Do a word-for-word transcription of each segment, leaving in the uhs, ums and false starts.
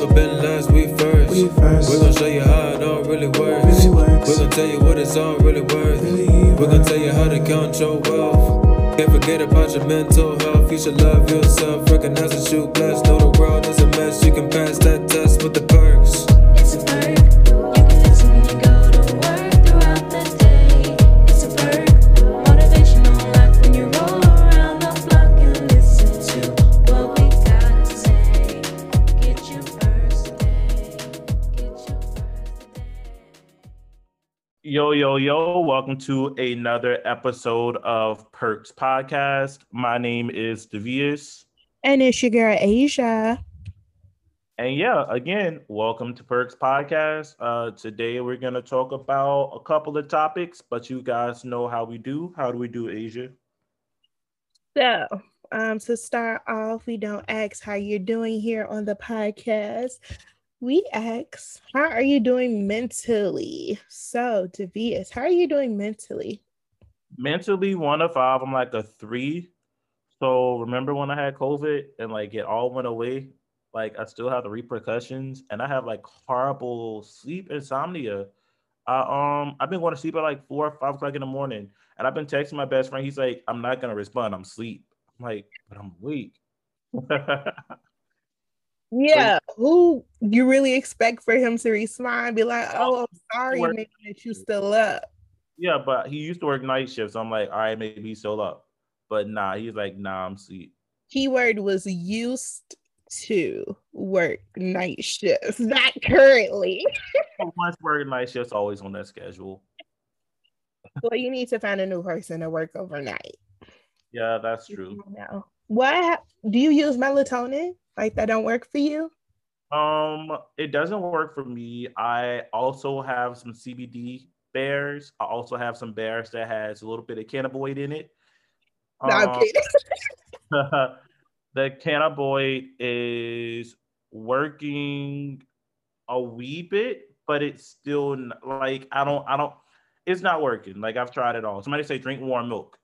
hustle business, we first. We first. We're gonna show you how it all really works. Really works. We're gonna tell you what it's all really worth. Really We're works. Gonna tell you how to count your wealth. Can't forget about your mental health. You should love yourself, recognize that you blessed. Know the world is a mess, you can pass that test with the perks. It's a perk. Yo, yo, yo, welcome to another episode of P E R K S Podcast. My name is Devious. And it's your girl, Asia. And yeah, again, welcome to P E R K S Podcast. Uh, today, we're going to talk about a couple of topics, but you guys know how we do. How do we do, Asia? So, um, to start off, we don't ask how you're doing here on the podcast. We ask, how are you doing mentally? So, Devious, how are you doing mentally? Mentally, one of five. I'm like a three. So, remember when I had COVID and like it all went away? Like, I still have the repercussions, and I have like horrible sleep insomnia. I, um, I've been going to sleep at like four or five o'clock in the morning, and I've been texting my best friend. He's like, "I'm not gonna respond. I'm asleep." I'm like, "But I'm awake." Yeah, like, who you really expect for him to respond? Be like, oh, I'm sorry, maybe that you still up. Yeah, but he used to work night shifts. So I'm like, all right, maybe he's still up. But nah, he's like, nah, I'm sleep. Keyword was used to work night shifts, not currently. Once work night shifts, always on that schedule. Well, you need to find a new person to work overnight. Yeah, that's true. No. What do you use melatonin? Like that don't work for you? Um, it doesn't work for me. I also have some C B D bears. I also have some bears that has a little bit of cannabinoid in it. No, um, I'm kidding. The cannabinoid is working a wee bit, but it's still like I don't, I don't. It's not working. Like I've tried it all. Somebody say drink warm milk.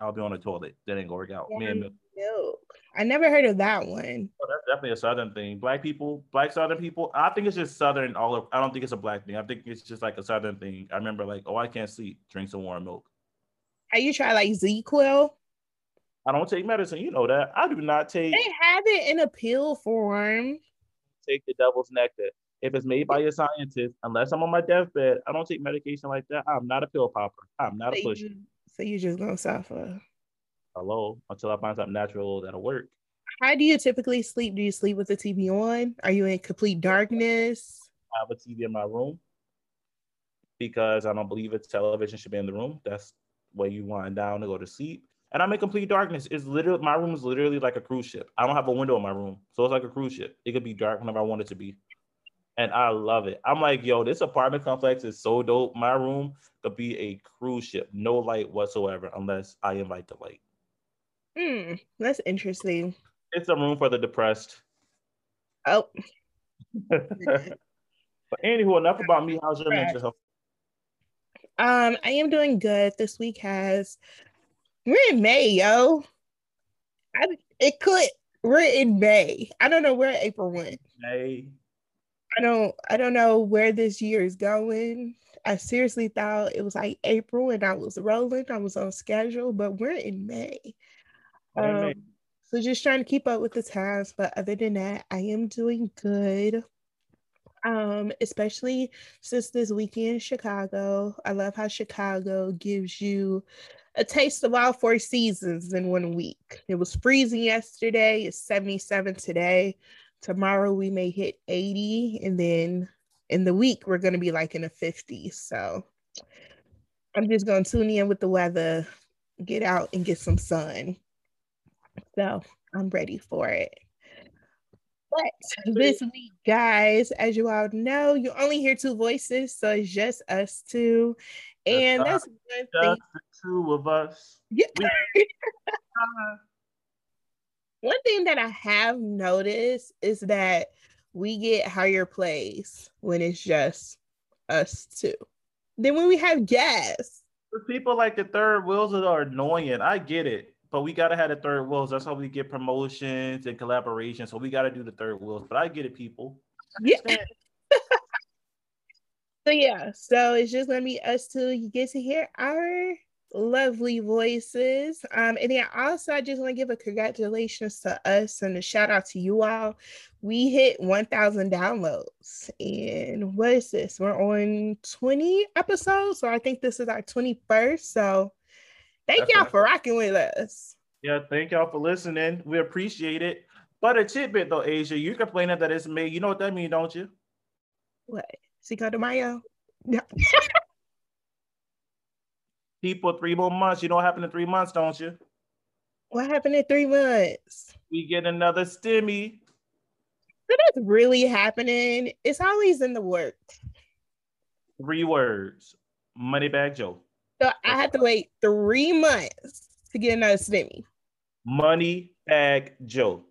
I'll be on the toilet. That ain't gonna work out. Me and milk. milk. I never heard of that one. Oh, that's definitely a Southern thing. Black people, black Southern people. I think it's just Southern. All of, I don't think it's a black thing. I think it's just like a Southern thing. I remember like, oh, I can't sleep. Drink some warm milk. Are you trying like Z-Quil? I don't take medicine. You know that. I do not take. They have it in a pill form. Take the devil's nectar. If it's made by a scientist, unless I'm on my deathbed, I don't take medication like that. I'm not a pill popper. I'm not so a pusher. You, so you just gonna suffer. Hello, until I find something natural that'll work. How do you typically sleep? Do you sleep with the T V on? Are you in complete darkness? I have a T V in my room because I don't believe it's television should be in the room. That's where you wind down to go to sleep. And I'm in complete darkness. It's literally, my room is literally like a cruise ship. I don't have a window in my room. So it's like a cruise ship. It could be dark whenever I want it to be. And I love it. I'm like, yo, this apartment complex is so dope. My room could be a cruise ship. No light whatsoever unless I invite the light. Hmm, that's interesting. It's a room for the depressed. Oh. But anywho, enough about me. How's your mental health? Um, I am doing good. This week has we're in May, yo. I it could we're in May. I don't know where April went. May. I don't I don't know where this year is going. I seriously thought it was like April and I was rolling. I was on schedule, but we're in May. Um, so just trying to keep up with the times, but other than that, I am doing good. Um, especially since this weekend, Chicago. I love how Chicago gives you a taste of all four seasons in one week. It was freezing yesterday. It's seventy-seven today. Tomorrow we may hit eighty, and then in the week we're going to be like in the fifties. So I'm just going to tune in with the weather, get out and get some sun. So I'm ready for it. But this week, guys, as you all know, you only hear two voices, so it's just us two. And that's, that's one thing. The two of us. Yeah. One thing that I have noticed is that we get higher plays when it's just us two. Then when we have guests. The people like the third wheels are annoying. I get it. But we gotta have the third wheels. That's how we get promotions and collaborations. So we gotta do the third wheels. But I get it, people. Yeah. So yeah, so it's just gonna be us two. You get to hear our lovely voices. Um, and then also I just want to give a congratulations to us and a shout out to you all. We hit one thousand downloads, and what is this? We're on twenty episodes, so I think this is our twenty-first. So thank Definitely. y'all for rocking with us. Yeah, thank y'all for listening. We appreciate it. But a tidbit though, Asia, you complaining that it's May. You know what that means, don't you? What? Cinco de Mayo? No. People, three more months. You know what happened in three months, don't you? What happened in three months? We get another stimmy. So that's really happening. It's always in the works. Three words. Moneybag Joe. So I have to wait three months to get another stimmy. Moneybag Joe.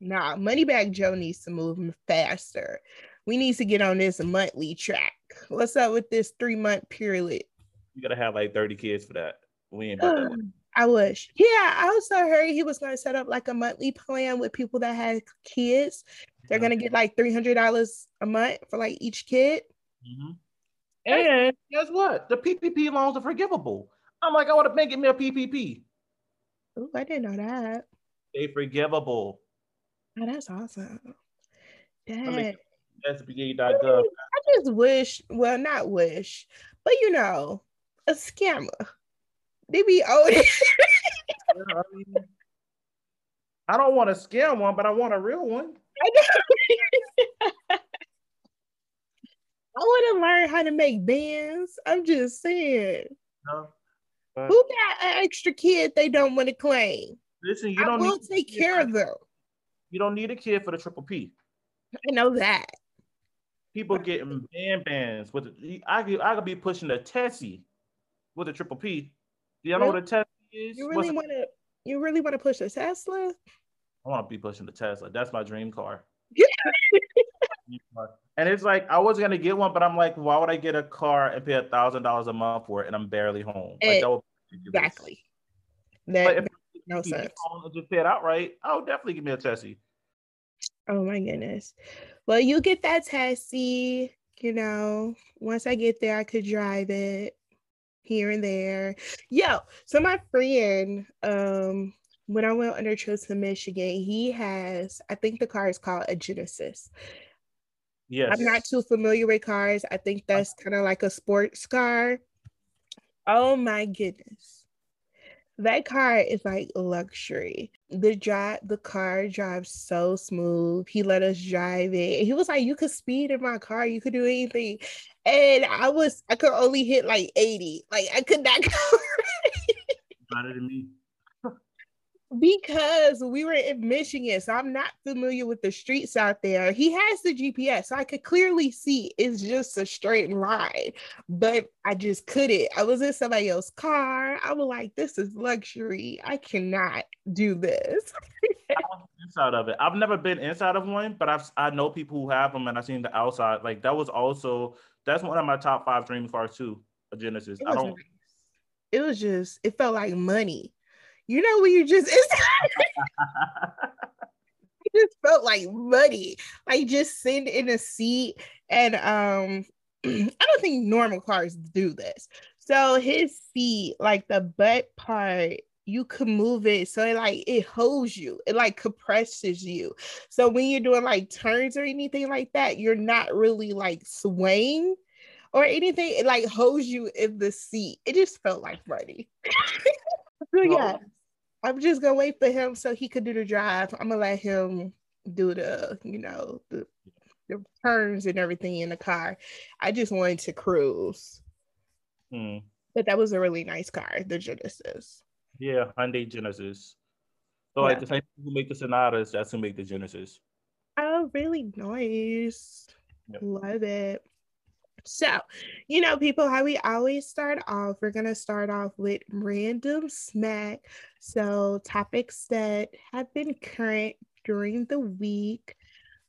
Nah, Moneybag Joe needs to move faster. We need to get on this monthly track. What's up with this three-month period? You gotta have like thirty kids for that. We ain't about that one. I wish. Yeah, I also heard he was gonna set up like a monthly plan with people that had kids. They're gonna get like three hundred dollars a month for like each kid. Mm-hmm. And guess what? The P P P loans are forgivable. I'm like, I want to make it me a P P P. Oh, I didn't know that. They forgivable. Oh, that's awesome. That. S B A dot gov. I just wish. Well, not wish, but you know. A scammer. They be old. I, mean, I don't want to scam one, but I want a real one. I, I want to learn how to make bands. I'm just saying. No, but who got an extra kid they don't want to claim? Listen, you don't I will need take care of them. You don't need a kid for the triple P. I know that. People getting band bands with the, I could I could be pushing a Tessie. With a triple P. Do y'all really? know what a Tesla is? You really want to you really want to push a Tesla? I want to be pushing the Tesla. That's my dream car. Yeah. And it's like, I was going to get one, but I'm like, why would I get a car and pay a thousand dollars a month for it and I'm barely home? It, like, that would be exactly. That but if no sense. Just pay it outright, I'll definitely give me a Tessie. Oh my goodness. Well, you get that Tessie, you know, once I get there, I could drive it. Here and there. Yo, so my friend, um, when I went on a trip to Michigan, he has, I think the car is called a Genesis. Yes. I'm not too familiar with cars. I think that's kind of like a sports car. Oh my goodness. That car is like luxury. The drive, the car drives so smooth. He let us drive it. He was like, you could speed in my car. You could do anything. And I was, I could only hit like eighty. Like I could not go. Better than me. Because we were in Michigan, so I'm not familiar with the streets out there. He has the G P S, so I could clearly see it's just a straight line. But I just couldn't. I was in somebody else's car. I was like, this is luxury. I cannot do this. Inside of it. I've never been inside of one, but I've I know people who have them, and I've seen the outside. Like that was also that's one of my top five dream cars too, a Genesis. I don't. Nice. It was just it felt like money. You know when you just it just felt like money. Like just sitting in a seat, and um, I don't think normal cars do this. So his seat, like the butt part. You could move it so it like it holds you, it like compresses you. So when you're doing like turns or anything like that, you're not really like swaying or anything. It like holds you in the seat. It just felt like money. So yeah, I'm just gonna wait for him so he could do the drive. I'm gonna let him do the, you know, the, the turns and everything in the car. I just wanted to cruise. Mm. But that was a really nice car, the Genesis. Yeah, Hyundai Genesis. So yeah. Like the same people who make the Sonatas, that's who make the Genesis. Oh, really nice. Yep. Love it. So, you know, people, how we always start off, we're going to start off with random smack. So topics that have been current during the week.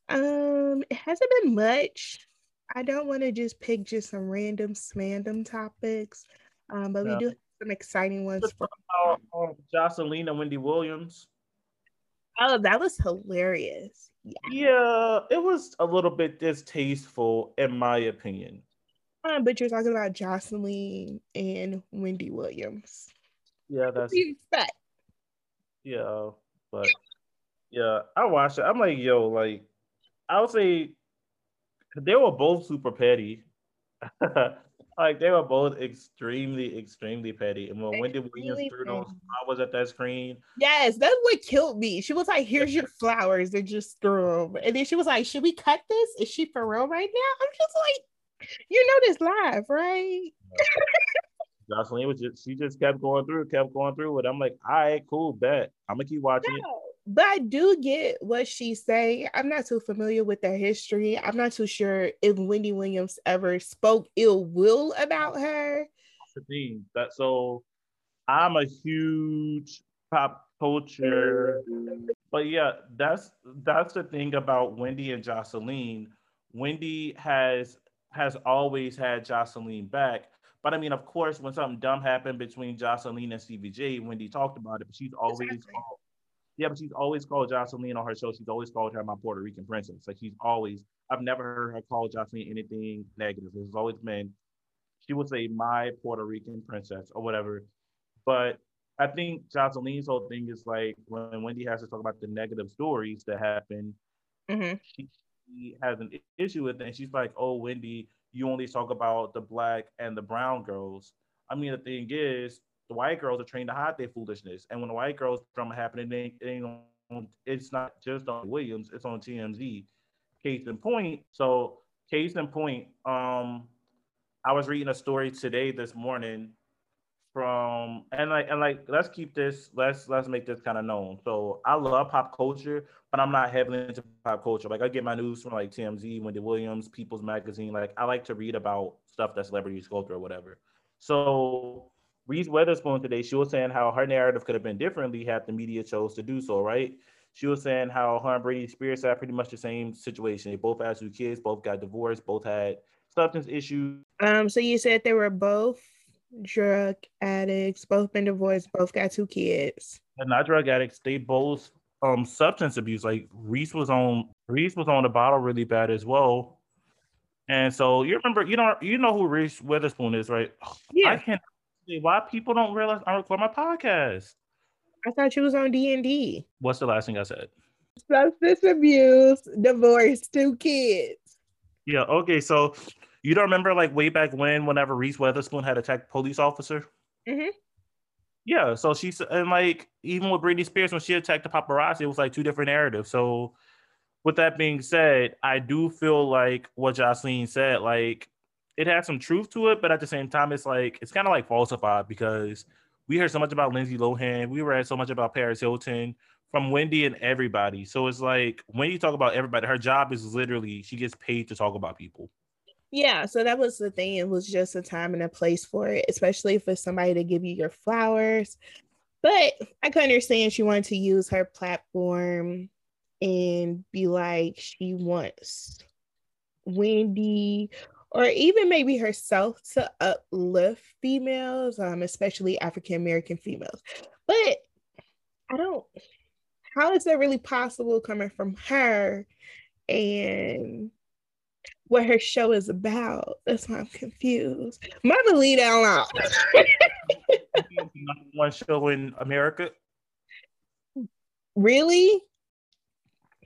Um, it hasn't been much. I don't want to just pick just some random, random topics. Um, but no. we do some exciting ones. About, um, Jocelyn and Wendy Williams. Oh, that was hilarious. Yeah. Yeah, it was a little bit distasteful, in my opinion. Um, but you're talking about Jocelyn and Wendy Williams. Yeah, that's that. Yeah, but yeah, I watched it. I'm like, yo, like, I would say they were both super petty. Like, they were both extremely, extremely petty. And when they Wendy Williams really threw those flowers at that screen. Yes, that's what killed me. She was like, here's your flowers, and just threw them. And then she was like, should we cut this? Is she for real right now? I'm just like, you know this live, right? Jocelyn was just, she just kept going through, kept going through it. I'm like, all right, cool, bet. I'm going to keep watching no. it. But I do get what she's saying. I'm not too familiar with the history. I'm not too sure if Wendy Williams ever spoke ill will about her. That's the thing. That, so I'm a huge pop culture. But yeah, that's that's the thing about Wendy and Jocelyn. Wendy has has always had Jocelyn back. But I mean, of course, when something dumb happened between Jocelyn and Stevie J, Wendy talked about it, but she's always exactly. all, Yeah, but she's always called Jocelyn on her show. She's always called her my Puerto Rican princess. Like, she's always, I've never heard her call Jocelyn anything negative. It's always been, she would say my Puerto Rican princess or whatever. But I think Jocelyn's whole thing is like, when Wendy has to talk about the negative stories that happen, mm-hmm. she, she has an issue with it. And she's like, oh, Wendy, you only talk about the black and the brown girls. I mean, the thing is, the white girls are trained to hide their foolishness. And when the white girls drama happening, it ain't on, it's not just on Williams, it's on T M Z. Case in point, so case in point, um, I was reading a story today, this morning, from, and like, and like, let's keep this, let's, let's make this kind of known. So I love pop culture, but I'm not heavily into pop culture. Like, I get my news from like T M Z, Wendy Williams, People's Magazine. Like, I like to read about stuff that celebrities go through or whatever. So Reese Witherspoon today, she was saying how her narrative could have been differently had the media chose to do so, right? She was saying how her and Britney Spears had pretty much the same situation. They both had two kids, both got divorced, both had substance issues. Um, so you said they were both drug addicts, both been divorced, both got two kids. They're not drug addicts, they both um substance abuse. Like, Reese was on Reese was on the bottle really bad as well. And so you remember, you know, you know who Reese Witherspoon is, right? Yeah. I can't Why people don't realize I record my podcast. I thought you was on D and D. What's the last thing I said? Substance abuse, divorce, two kids. Yeah, okay. So you don't remember like way back when, whenever Reese Witherspoon had attacked a police officer? Mm-hmm. Yeah, so she's, and like, even with Britney Spears, when she attacked the paparazzi, it was like two different narratives. So with that being said, I do feel like what Jocelyn said, like, it has some truth to it, but at the same time, it's like, it's kind of like falsified, because we heard so much about Lindsay Lohan. We read so much about Paris Hilton from Wendy and everybody. So it's like, when you talk about everybody, her job is literally, she gets paid to talk about people. Yeah. So that was the thing. It was just a time and a place for it, especially for somebody to give you your flowers. But I could understand she wanted to use her platform and be like, she wants Wendy, or even maybe herself, to uplift females, um, especially African-American females. But I don't, how is that really possible coming from her and what her show is about? That's why I'm confused. Mama, leave that alone. Number one show in America? Really?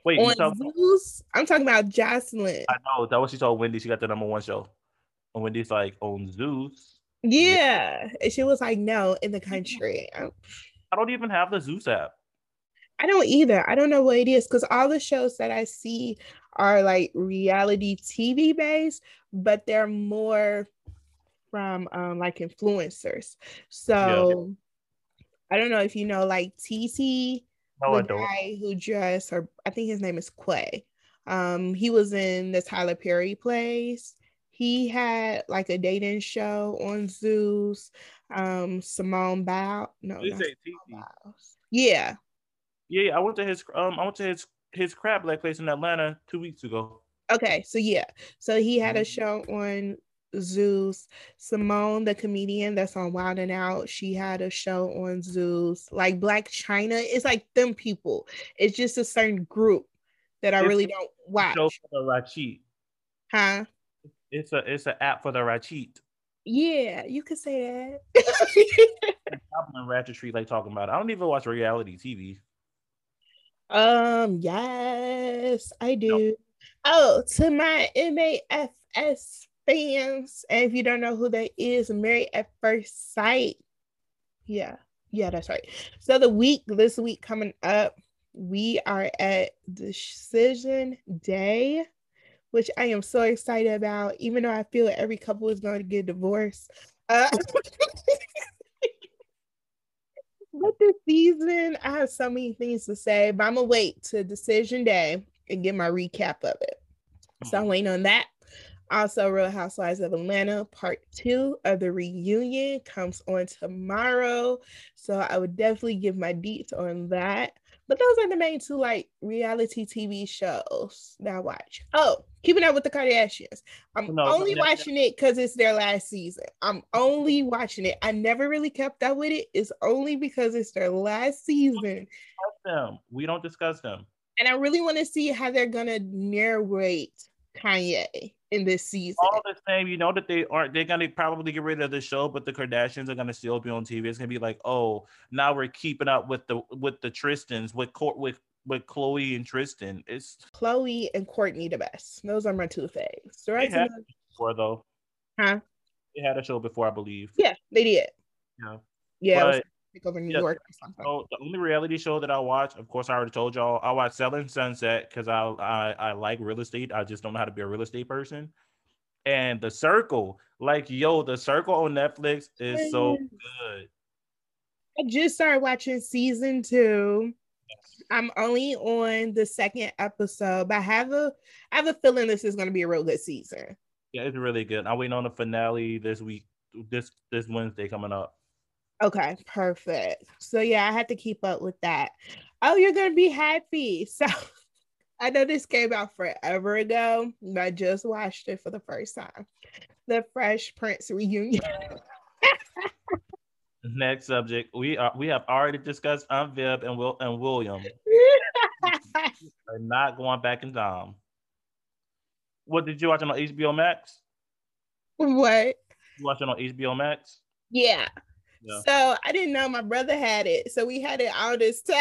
Wait, on talking Zeus? About, I'm talking about Jocelyn. I know. That's what she told Wendy. She got the number one show. And Wendy's like, on Zeus? Yeah. And she was like, no, in the country. I don't even have the Zeus app. I don't either. I don't know what it is, because all the shows that I see are like reality T V based, but they're more from um, like influencers. So yeah. I don't know if you know like T T. No, the guy who dressed, or I think his name is Quay. Um, he was in the Tyler Perry plays. He had like a dating show on Zeus. Um, Simone Biles. No, not Simone Biles. Yeah. Yeah, I went to his um, I went to his his crab leg place in Atlanta two weeks ago. Okay, so yeah, so he had a show on Zeus. Simone, the comedian that's on Wild and Out, she had a show on Zeus. Like Blac Chyna, it's like them people. It's just a certain group that I it's really don't watch. Show for the Rachit. Huh? It's a it's an app for the Rachit. Yeah, you could say that. Goblin ratchetry, like talking about. I don't even watch reality T V. Um. Yes, I do. Nope. Oh, to my M A F S fans, and if you don't know who that is, Married at First Sight. Yeah, yeah, that's right. So the week, this week coming up, we are at Decision Day, which I am so excited about, even though I feel like every couple is going to get divorced. Uh, but this season, I have so many things to say, but I'm going to wait to Decision Day and get my recap of it. So I'm waiting on that. Also, Real Housewives of Atlanta, part two of the reunion comes on tomorrow. So I would definitely give my deets on that. But those are the main two, like, reality T V shows that I watch. Oh, Keeping Up with the Kardashians. I'm no, only no, watching no. it because it's their last season. I'm only watching it. I never really kept up with it. It's only because it's their last season. We don't discuss them. We don't discuss them. And I really want to see how they're going to narrate Kanye in this season. All the same, you know that they aren't, they're going to probably get rid of the show, but the Kardashians are going to still be on T V. It's going to be like, oh, now we're keeping up with the with the Tristans, with court with with Chloe and Tristan. It's Chloe and Courtney the best. Those are my two faves. The rest they had of them... before though. Huh? They had a show before, I believe. Yeah, they did. Yeah. Yeah. But... it was- over New yeah. York or something. So the only reality show that I watch, of course, I already told y'all, I watch Selling Sunset because I, I I like real estate. I just don't know how to be a real estate person. And The Circle, like yo, The Circle on Netflix is yes. so good. I just started watching season two. Yes. I'm only on the second episode, but I have a I have a feeling this is going to be a real good season. Yeah, it's really good. I'm waiting on the finale this week, this this Wednesday coming up. Okay, perfect. So yeah, I had to keep up with that. Oh, you're gonna be happy. So I know this came out forever ago, but I just watched it for the first time. The Fresh Prince reunion. Next subject. We are we have already discussed Unvib and Will and William. We're not going back in time. What did you watch on H B O Max? What? You watching on H B O Max? Yeah. Yeah. So I didn't know my brother had it. So we had it all this time.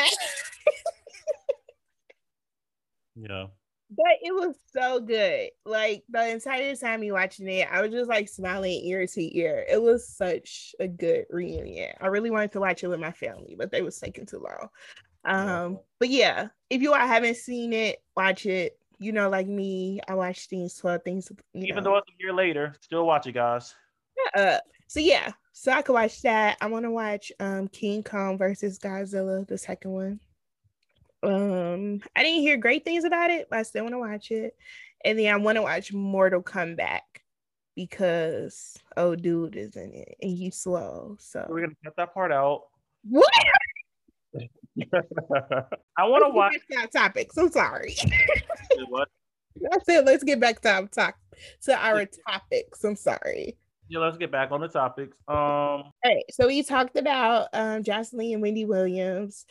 Yeah. But it was so good. Like the entire time we watching it, I was just like smiling ear to ear. It was such a good reunion. I really wanted to watch it with my family, but they was taking too long. Um, yeah. But yeah, if you all haven't seen it, watch it. You know, like me, I watch things, twelve things. Even know. Though it's a year later, still watch it, guys. Uh, so yeah. So I could watch that. I want to watch um, King Kong versus Godzilla, the second one. Um, I didn't hear great things about it, but I still want to watch it. And then I want to watch Mortal Kombat because old dude is in it and he's slow. So we're gonna cut that part out. What? I want to watch that topics. I'm sorry. What? That's it. Let's get back to our talk to our topics. I'm sorry. Yeah, let's get back on the topics. Um, All right, so we talked about um, Jocelyn and Wendy Williams.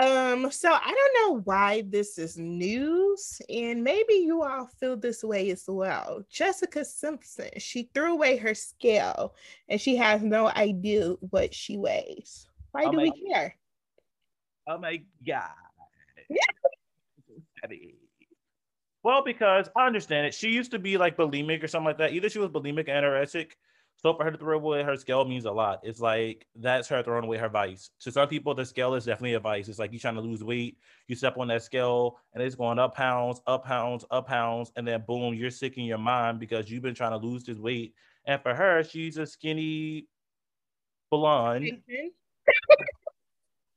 Um, so I don't know why this is news, and maybe you all feel this way as well. Jessica Simpson, she threw away her scale, and she has no idea what she weighs. Why oh do my, we care? Oh my God. Well, because I understand it. She used to be like bulimic or something like that. Either she was bulimic or anorexic. So for her to throw away her scale means a lot. It's like, that's her throwing away her vice. To some people, the scale is definitely a vice. It's like you're trying to lose weight. You step on that scale and it's going up pounds, up pounds, up pounds. And then boom, you're sick in your mind because you've been trying to lose this weight. And for her, she's a skinny blonde. Mm-hmm.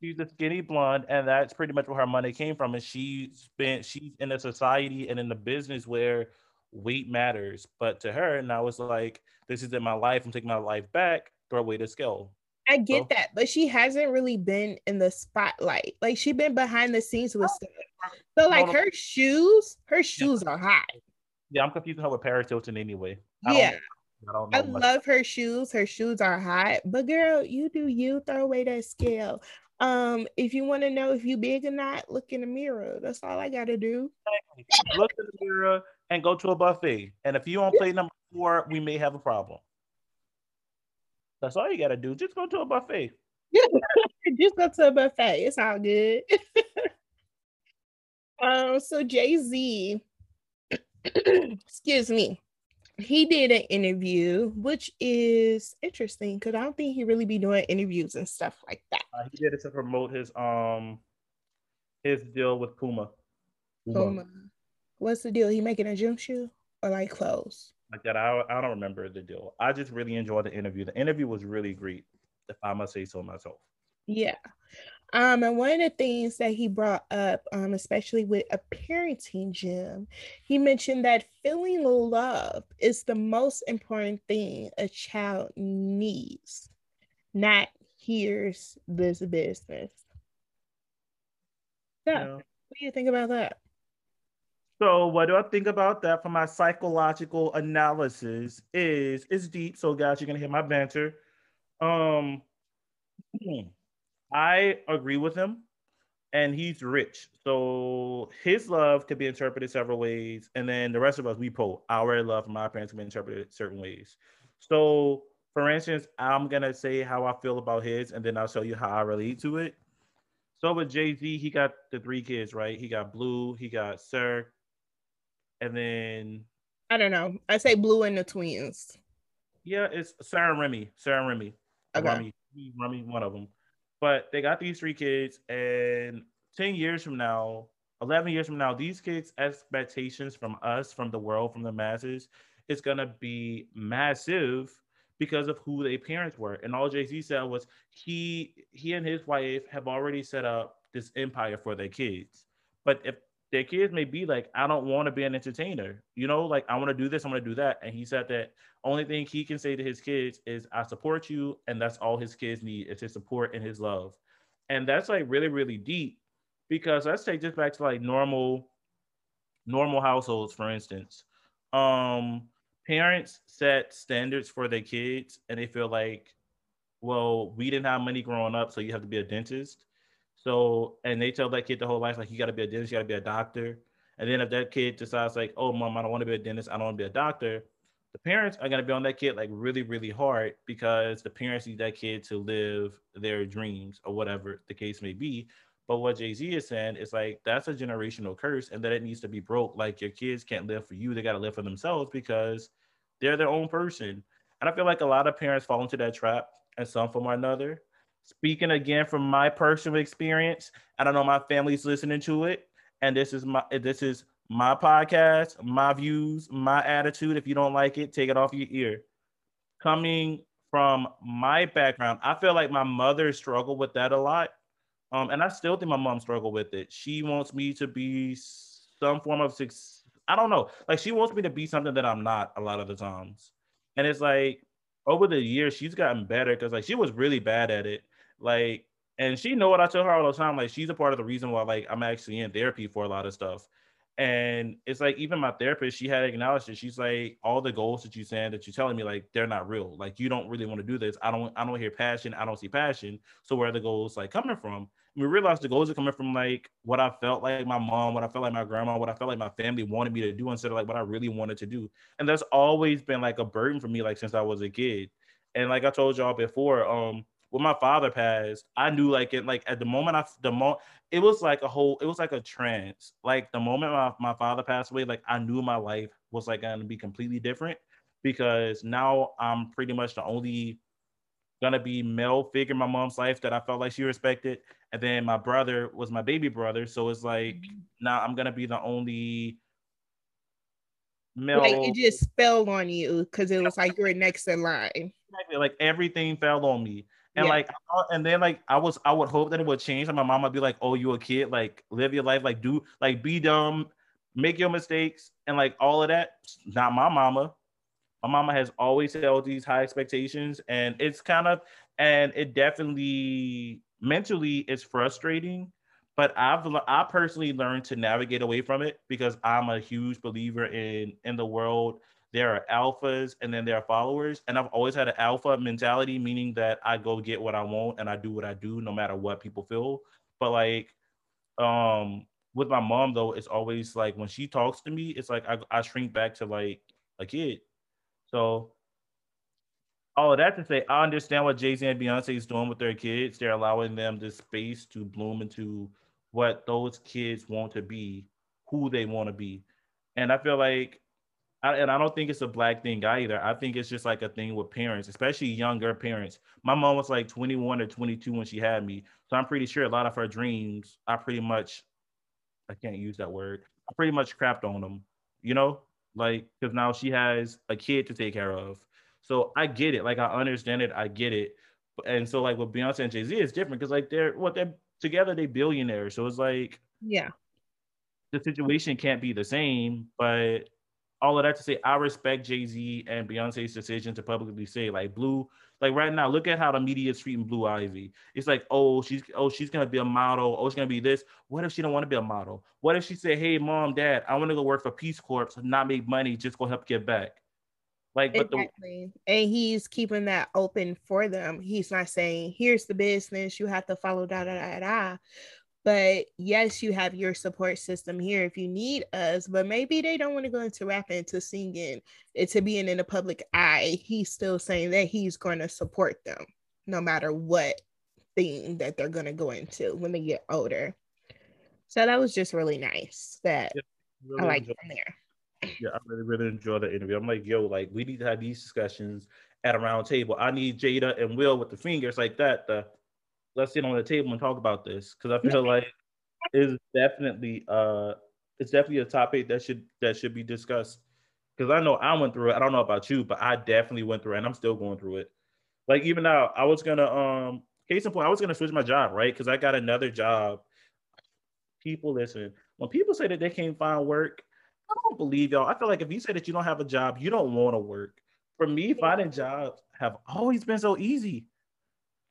She's a skinny blonde, and that's pretty much where her money came from. And she spent, she's in a society and in the business where weight matters. But to her, and I was like, this isn't my life. I'm taking my life back. Throw away the scale. I get so. that, but she hasn't really been in the spotlight. Like she's been behind the scenes with stuff. So like no, no. her shoes, her shoes yeah. are high. Yeah, I'm confusing her with Paris Hilton anyway. I yeah. I don't know. I much. love her shoes. Her shoes are hot. But girl, you do you. Throw away that scale. Um, if you want to know if you big or not, look in the mirror. That's all I gotta do. Look in the mirror and go to a buffet. And if you on plate number four, we may have a problem. That's all you gotta do. Just go to a buffet. Just go to a buffet. It's all good. um, so Jay-Z, excuse me, he did an interview, which is interesting because I don't think he really be doing interviews and stuff like that. Uh, he did it to promote his um his deal with Puma. Puma. Puma. What's the deal? He making a gym shoe or like clothes? Like that. I I don't remember the deal. I just really enjoyed the interview. The interview was really great, if I must say so myself. Yeah. Um, and one of the things that he brought up, um, especially with a parenting gym, he mentioned that feeling love is the most important thing a child needs, not here's this business. So, yeah. What do you think about that? So what do I think about that from my psychological analysis is, it's deep. So guys, you're going to hear my banter. Um, I agree with him, and he's rich. So his love could be interpreted several ways. And then the rest of us, we pull our love from our parents can be interpreted certain ways. So for instance, I'm going to say how I feel about his, and then I'll show you how I relate to it. So with Jay-Z, he got the three kids, right? He got Blue, he got Sir, and then... I don't know. I say Blue and the twins. Yeah, it's Sir and Remy. Sir and Remy. Okay. Remy, Remy, one of them. But they got these three kids, and ten years from now, eleven years from now, these kids' expectations from us, from the world, from the masses, is going to be massive because of who their parents were. And all Jay-Z said was he he and his wife have already set up this empire for their kids. But if their kids may be like, I don't want to be an entertainer, you know, like I want to do this, I want to do that. And he said that only thing he can say to his kids is I support you. And that's all his kids need is his support and his love. And that's like really, really deep, because let's take this back to like normal, normal households, for instance. Um, parents set standards for their kids and they feel like, well, we didn't have money growing up, so you have to be a dentist. So, and they tell that kid the whole life, like, you got to be a dentist, you got to be a doctor. And then if that kid decides like, oh, mom, I don't want to be a dentist, I don't want to be a doctor, the parents are going to be on that kid like really, really hard because the parents need that kid to live their dreams or whatever the case may be. But what Jay-Z is saying is like, that's a generational curse and that it needs to be broke. Like your kids can't live for you. They got to live for themselves because they're their own person. And I feel like a lot of parents fall into that trap in some form or another. Speaking again from my personal experience, I don't know, my family's listening to it, and this is my this is my podcast, my views, my attitude. If you don't like it, take it off your ear. Coming from my background, I feel like my mother struggled with that a lot, um, and I still think my mom struggled with it. She wants me to be some form of success. I don't know, like she wants me to be something that I'm not a lot of the times, and it's like over the years she's gotten better because like she was really bad at it. Like, and she know what I tell her all the time. Like, she's a part of the reason why, like, I'm actually in therapy for a lot of stuff. And it's like, even my therapist, she had acknowledged it. She's like, all the goals that you're saying, that you're telling me, like, they're not real. Like, you don't really want to do this. I don't, I don't hear passion. I don't see passion. So where are the goals, like, coming from? And we realized the goals are coming from, like, what I felt like my mom, what I felt like my grandma, what I felt like my family wanted me to do instead of, like, what I really wanted to do. And that's always been, like, a burden for me, like, since I was a kid. And like I told y'all before, um, when my father passed, I knew like it, like at the moment I, the mo- it was like a whole, it was like a trance. Like the moment my, my father passed away, like I knew my life was like going to be completely different because now I'm pretty much the only going to be male figure in my mom's life that I felt like she respected. And then my brother was my baby brother. So it's like, mm-hmm. Now I'm going to be the only male. Like it just fell on you because it was like you were next in line. Like everything fell on me. And yeah. like, and then like, I was, I would hope that it would change. And my mom would be like, oh, you a kid, like live your life, like do, like be dumb, make your mistakes. And like all of that, not my mama. My mama has always held these high expectations and it's kind of, and it definitely mentally is frustrating, but I've, I personally learned to navigate away from it because I'm a huge believer in, in the world There are alphas and then there are followers. And I've always had an alpha mentality, meaning that I go get what I want and I do what I do no matter what people feel. But like um, with my mom, though, it's always like when she talks to me, it's like I, I shrink back to like a kid. So all of that to say, I understand what Jay-Z and Beyonce is doing with their kids. They're allowing them the space to bloom into what those kids want to be, who they want to be. And I feel like, I, and I don't think it's a black thing either. I think it's just like a thing with parents, especially younger parents. My mom was like twenty-one or twenty-two when she had me. So I'm pretty sure a lot of her dreams, I pretty much, I can't use that word. I pretty much crapped on them, you know, like, because now she has a kid to take care of. So I get it. Like, I understand it. I get it. And so, like, with Beyonce and Jay-Z, it's different because, like, they're, what, they're together, they billionaires. So it's like, yeah, the situation can't be the same. But all of that to say, I respect Jay-Z and Beyonce's decision to publicly say, like, Blue, like, right now, look at how the media is treating Blue Ivy. It's like, oh, she's, oh, she's going to be a model. Oh, she's going to be this. What if she don't want to be a model? What if she said, hey, mom, dad, I want to go work for Peace Corps, not make money, just go help give back? Like, but exactly. The, and he's keeping that open for them. He's not saying, here's the business, you have to follow da, da, da, da. But yes, you have your support system here if you need us, but maybe they don't want to go into rapping, to singing, to being in the public eye. He's still saying that he's going to support them no matter what thing that they're going to go into when they get older. So that was just really nice that yeah, really I like from there. Yeah, I really, really enjoyed the interview. I'm like, yo, like, we need to have these discussions at a round table. I need Jada and Will with the fingers like that. The, let's sit on the table and talk about this. Because I feel like it's definitely uh it's definitely a topic that should that should be discussed. Because I know I went through it. I don't know about you, but I definitely went through it and I'm still going through it. Like, even now, I was gonna um case in point, I was gonna switch my job, right? Because I got another job. People listen, when people say that they can't find work, I don't believe y'all. I feel like if you say that you don't have a job, you don't want to work. For me, finding jobs have always been so easy.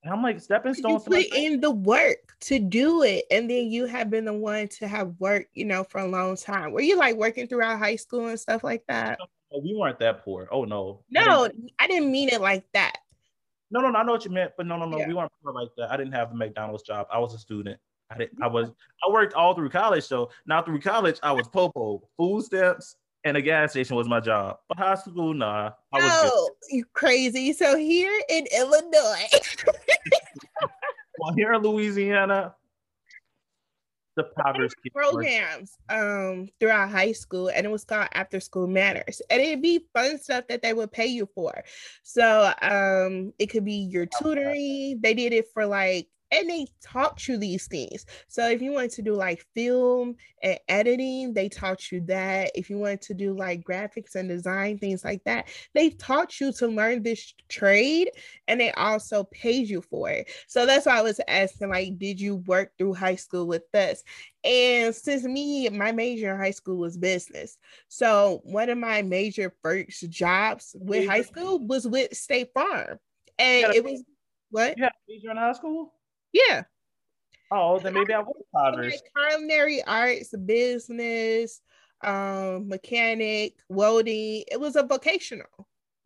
And I'm like, stepping stones. You put in the work to do it. And then you have been the one to have worked, you know, for a long time. Were you like working throughout high school and stuff like that? No, we weren't that poor. Oh, no. No, I didn't, I didn't mean it like that. No, no, no. I know what you meant. But no, no, no. Yeah. We weren't poor like that. I didn't have a McDonald's job. I was a student. I, did, I was I worked all through college, so now through college I was popo, food stamps, and a gas station was my job. But high school, nah, I was oh, good. You crazy. So here in Illinois, well, here in Louisiana, the poverty programs um throughout high school, and it was called After School Matters, and it'd be fun stuff that they would pay you for. So um it could be your tutoring. They did it for like. And they taught you these things. So if you wanted to do like film and editing, they taught you that. If you wanted to do like graphics and design, things like that, they taught you to learn this trade, and they also paid you for it. So that's why I was asking, like, did you work through high school with us? And since me, my major in high school was business. So one of my major first jobs with high school was with State Farm. And it was, what? You had a major in high school? Yeah. Oh, then maybe I was poverty. Culinary arts, business, um, mechanic, welding. It was a vocational.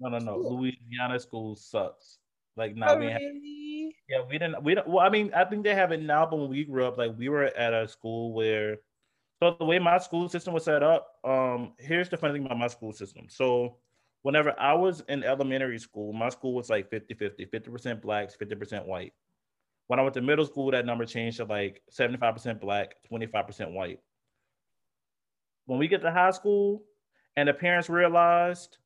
No, no, no. School. Louisiana school sucks. Like, no, nah, oh, we really? Have, yeah, we didn't. We don't. Well, I mean, I think they have it now, but when we grew up, like, we were at a school where. So the way my school system was set up, um, here's the funny thing about my school system. So whenever I was in elementary school, my school was like fifty-fifty, fifty percent blacks, fifty percent white. When I went to middle school, that number changed to like seventy-five percent black, twenty-five percent white. When we get to high school and the parents realized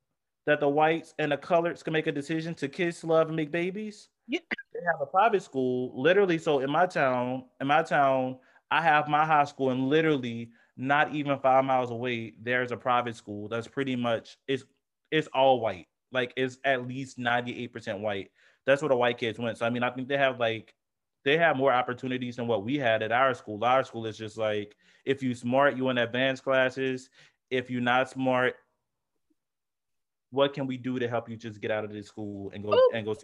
that the whites and the coloreds can make a decision to kiss, love, and make babies, yeah. They have a private school, literally. So in my town, in my town, I have my high school, and literally not even five miles away, there's a private school that's pretty much, it's, it's all white. Like, it's at least ninety-eight percent white. That's where the white kids went. So, I mean, I think they have like, they have more opportunities than what we had at our school. Our school is just like, if you smart, you in advanced classes. If you're not smart, what can we do to help you just get out of this school and go Ooh. and go?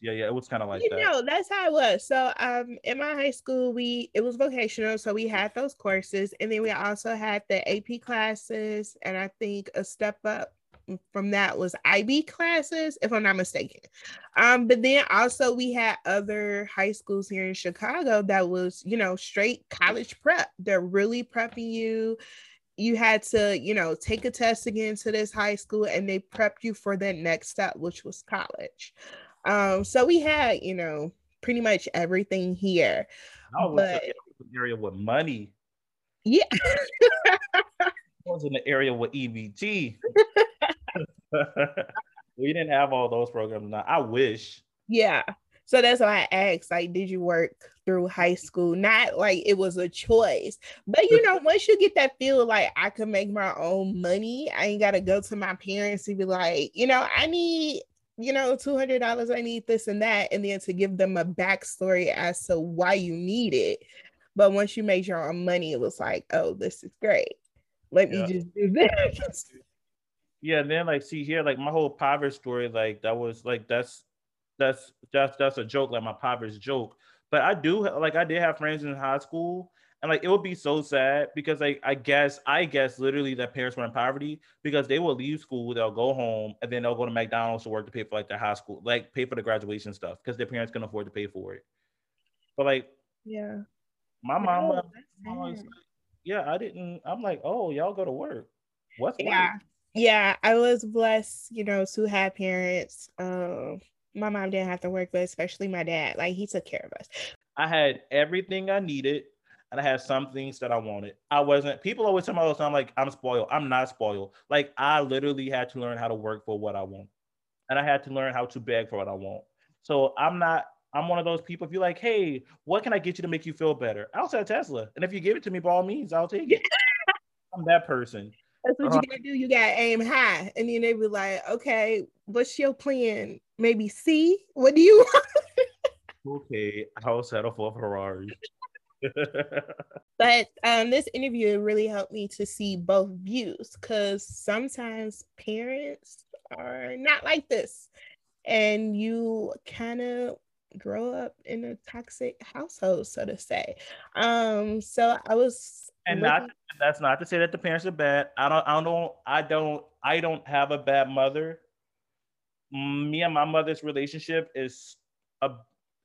Yeah, yeah, it was kind of like you that. No, that's how it was. So um, in my high school, we it was vocational, so we had those courses, and then we also had the A P classes, and I think a step up from that was I B classes, if I'm not mistaken. Um, but then also we had other high schools here in Chicago that was, you know, straight college prep. They're really prepping you. You had to, you know, take a test to get into this high school, and they prepped you for that next step, which was college. Um, so we had, you know, pretty much everything here. I was but, in the area with money. Yeah. I was in the area with E B T. We didn't have all those programs. Now, I wish. Yeah. So that's why I asked, like, did you work through high school? Not like it was a choice, but you know, once you get that feel like I can make my own money, I ain't got to go to my parents and be like, you know, I need, you know, two hundred dollars, I need this and that. And then to give them a backstory as to why you need it. But once you made your own money, it was like, oh, this is great. Let yeah. me just do this. Yeah. And then like, see here, like my whole poverty story, like that was like, that's, That's that's that's a joke, like my poverty joke. But I do like I did have friends in high school, and like it would be so sad because like I guess I guess literally that parents were in poverty because they will leave school, they'll go home, and then they'll go to McDonald's to work to pay for like their high school, like pay for the graduation stuff because their parents can afford to pay for it. But like yeah, my mama, no, mama was like, yeah, I didn't. I'm like, oh, y'all go to work. What's yeah work? Yeah? I was blessed, you know, to have parents. Um, My mom didn't have to work, but especially my dad, like he took care of us. I had everything I needed, and I had some things that I wanted. I wasn't, people always tell me all the time, like, I'm spoiled. I'm not spoiled. Like, I literally had to learn how to work for what I want. And I had to learn how to beg for what I want. So I'm not, I'm one of those people, if you're like, hey, what can I get you to make you feel better? I'll say Tesla. And if you give it to me, by all means, I'll take it. I'm that person. That's what you gotta do. You gotta aim high. And then they be like, okay, what's your plan? Maybe C? What do you want? Okay, I'll settle for a Ferrari. But um, this interview really helped me to see both views, because sometimes parents are not like this. And you kind of grow up in a toxic household, so to say. Um, so I was... And not that's not to say that the parents are bad. I don't, I don't, I don't, I don't have a bad mother. Me and my mother's relationship is a,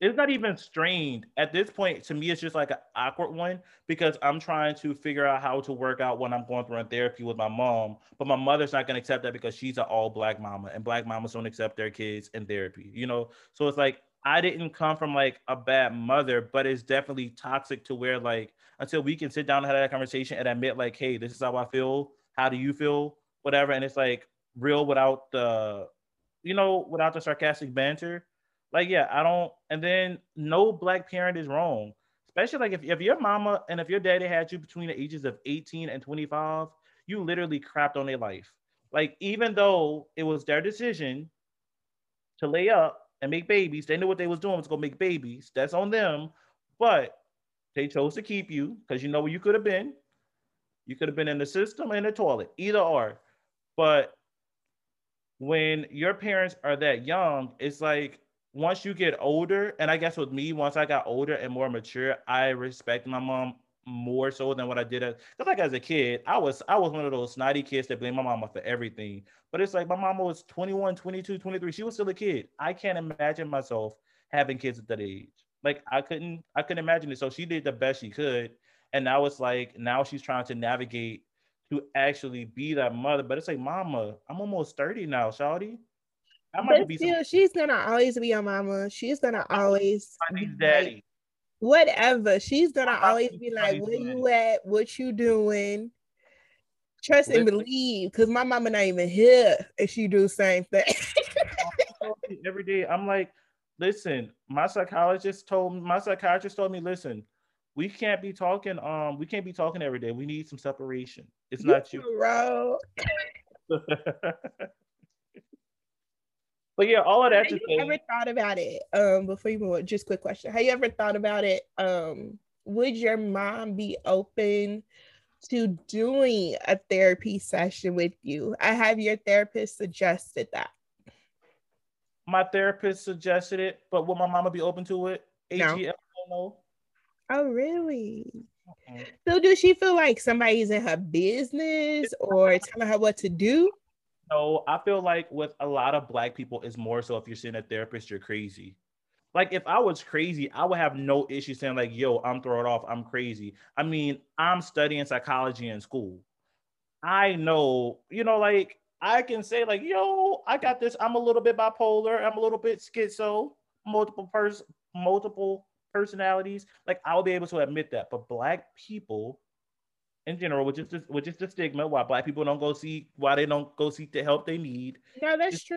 it's not even strained. At this point, to me, it's just like an awkward one because I'm trying to figure out how to work out when I'm going through in therapy with my mom. But my mother's not going to accept that because she's an all black mama, and black mamas don't accept their kids in therapy, you know? So it's like, I didn't come from like a bad mother, but it's definitely toxic to where like, until we can sit down and have that conversation and admit like, hey, this is how I feel. How do you feel? Whatever. And it's like real without the, you know, without the sarcastic banter. Like, yeah, I don't. And then no black parent is wrong. Especially like if, if your mama and if your daddy had you between the ages of eighteen and twenty-five, you literally crapped on their life. Like, even though it was their decision to lay up and make babies, they knew what they was doing was going to make babies. That's on them. But they chose to keep you because you know where you could have been. You could have been in the system or in the toilet, either or. But when your parents are that young, it's like once you get older, and I guess with me, once I got older and more mature, I respect my mom more so than what I did. As, cause like as a kid, I was I was one of those snotty kids that blamed my mama for everything. But it's like my mama was twenty-one, twenty-two, twenty-three. She was still a kid. I can't imagine myself having kids at that age. Like I couldn't, I couldn't imagine it. So she did the best she could. And now it's like, now she's trying to navigate to actually be that mother. But it's like, mama, I'm almost thirty now, shawty. I might but be still, some- she's going to always be your mama. She's going to always be daddy. Like, whatever. She's going to always be like, where you at? What you doing? Trust Listen. and believe. Cause my mama not even here if she do the same thing. Every day I'm like, Listen, my psychologist told my psychiatrist told me, listen, we can't be talking. Um, we can't be talking every day. We need some separation. It's you not you, bro. But yeah, all of that. Have you ever thought about it? Um, before you move on, just quick question: have you ever thought about it? Um, would your mom be open to doing a therapy session with you? I have your therapist suggested that. My therapist suggested it, but will my mama be open to it? H E L No. Oh, really? Mm-hmm. So does she feel like somebody's in her business or telling her what to do? So I feel like with a lot of black people, it's more so if you're seeing a therapist, you're crazy. Like if I was crazy, I would have no issue saying like, yo, I'm thrown off, I'm crazy. I mean, I'm studying psychology in school. I know, you know, like I can say like, yo, I got this. I'm a little bit bipolar. I'm a little bit schizo, multiple pers- multiple personalities. Like I'll be able to admit that. But black people in general, which is just, which is the stigma why black people don't go see, why they don't go seek the help they need. No, that's it's, true.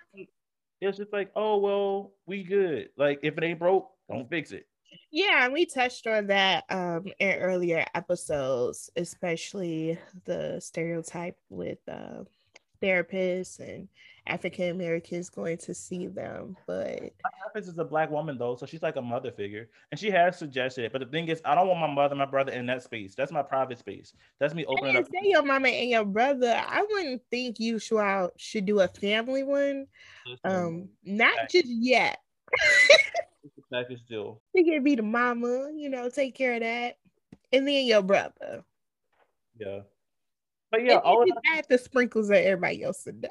It's just like, oh, well, we good. Like if it ain't broke, don't fix it. Yeah, and we touched on that um, in earlier episodes, especially the stereotype with uh, therapists and African Americans going to see them. But my therapist is a black woman though, so she's like a mother figure, and she has suggested it. But the thing is, I don't want my mother, my brother in that space. That's my private space. That's me opening up. Say your mama and your brother. I wouldn't think you should should do a family one. Um, not right. just yet. That is still. You can be the mama, you know, take care of that, and then your brother. Yeah, but yeah, and all of that, add the sprinkles at everybody else. And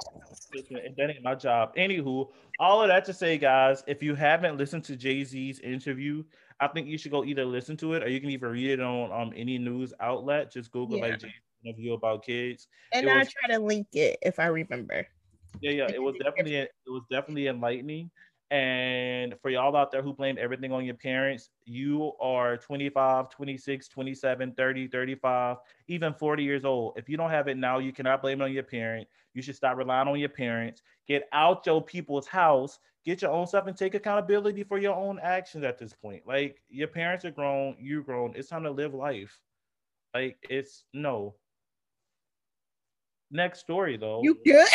that ain't my job. Anywho, all of that to say, guys, if you haven't listened to Jay-Z's interview, I think you should go either listen to it or you can even read it on um any news outlet. Just Google yeah. like Jay-Z's interview about kids, and I'll try to link it if I remember. Yeah, yeah, it was definitely it was definitely enlightening. And for y'all out there who blame everything on your parents, you are twenty-five, twenty-six, twenty-seven, thirty, thirty-five, even forty years old. If you don't have it now, you cannot blame it on your parent. You should stop relying on your parents. Get out your people's house. Get your own stuff and take accountability for your own actions at this point. Like, your parents are grown. You're grown. It's time to live life. Like, it's no. Next story, though. You good?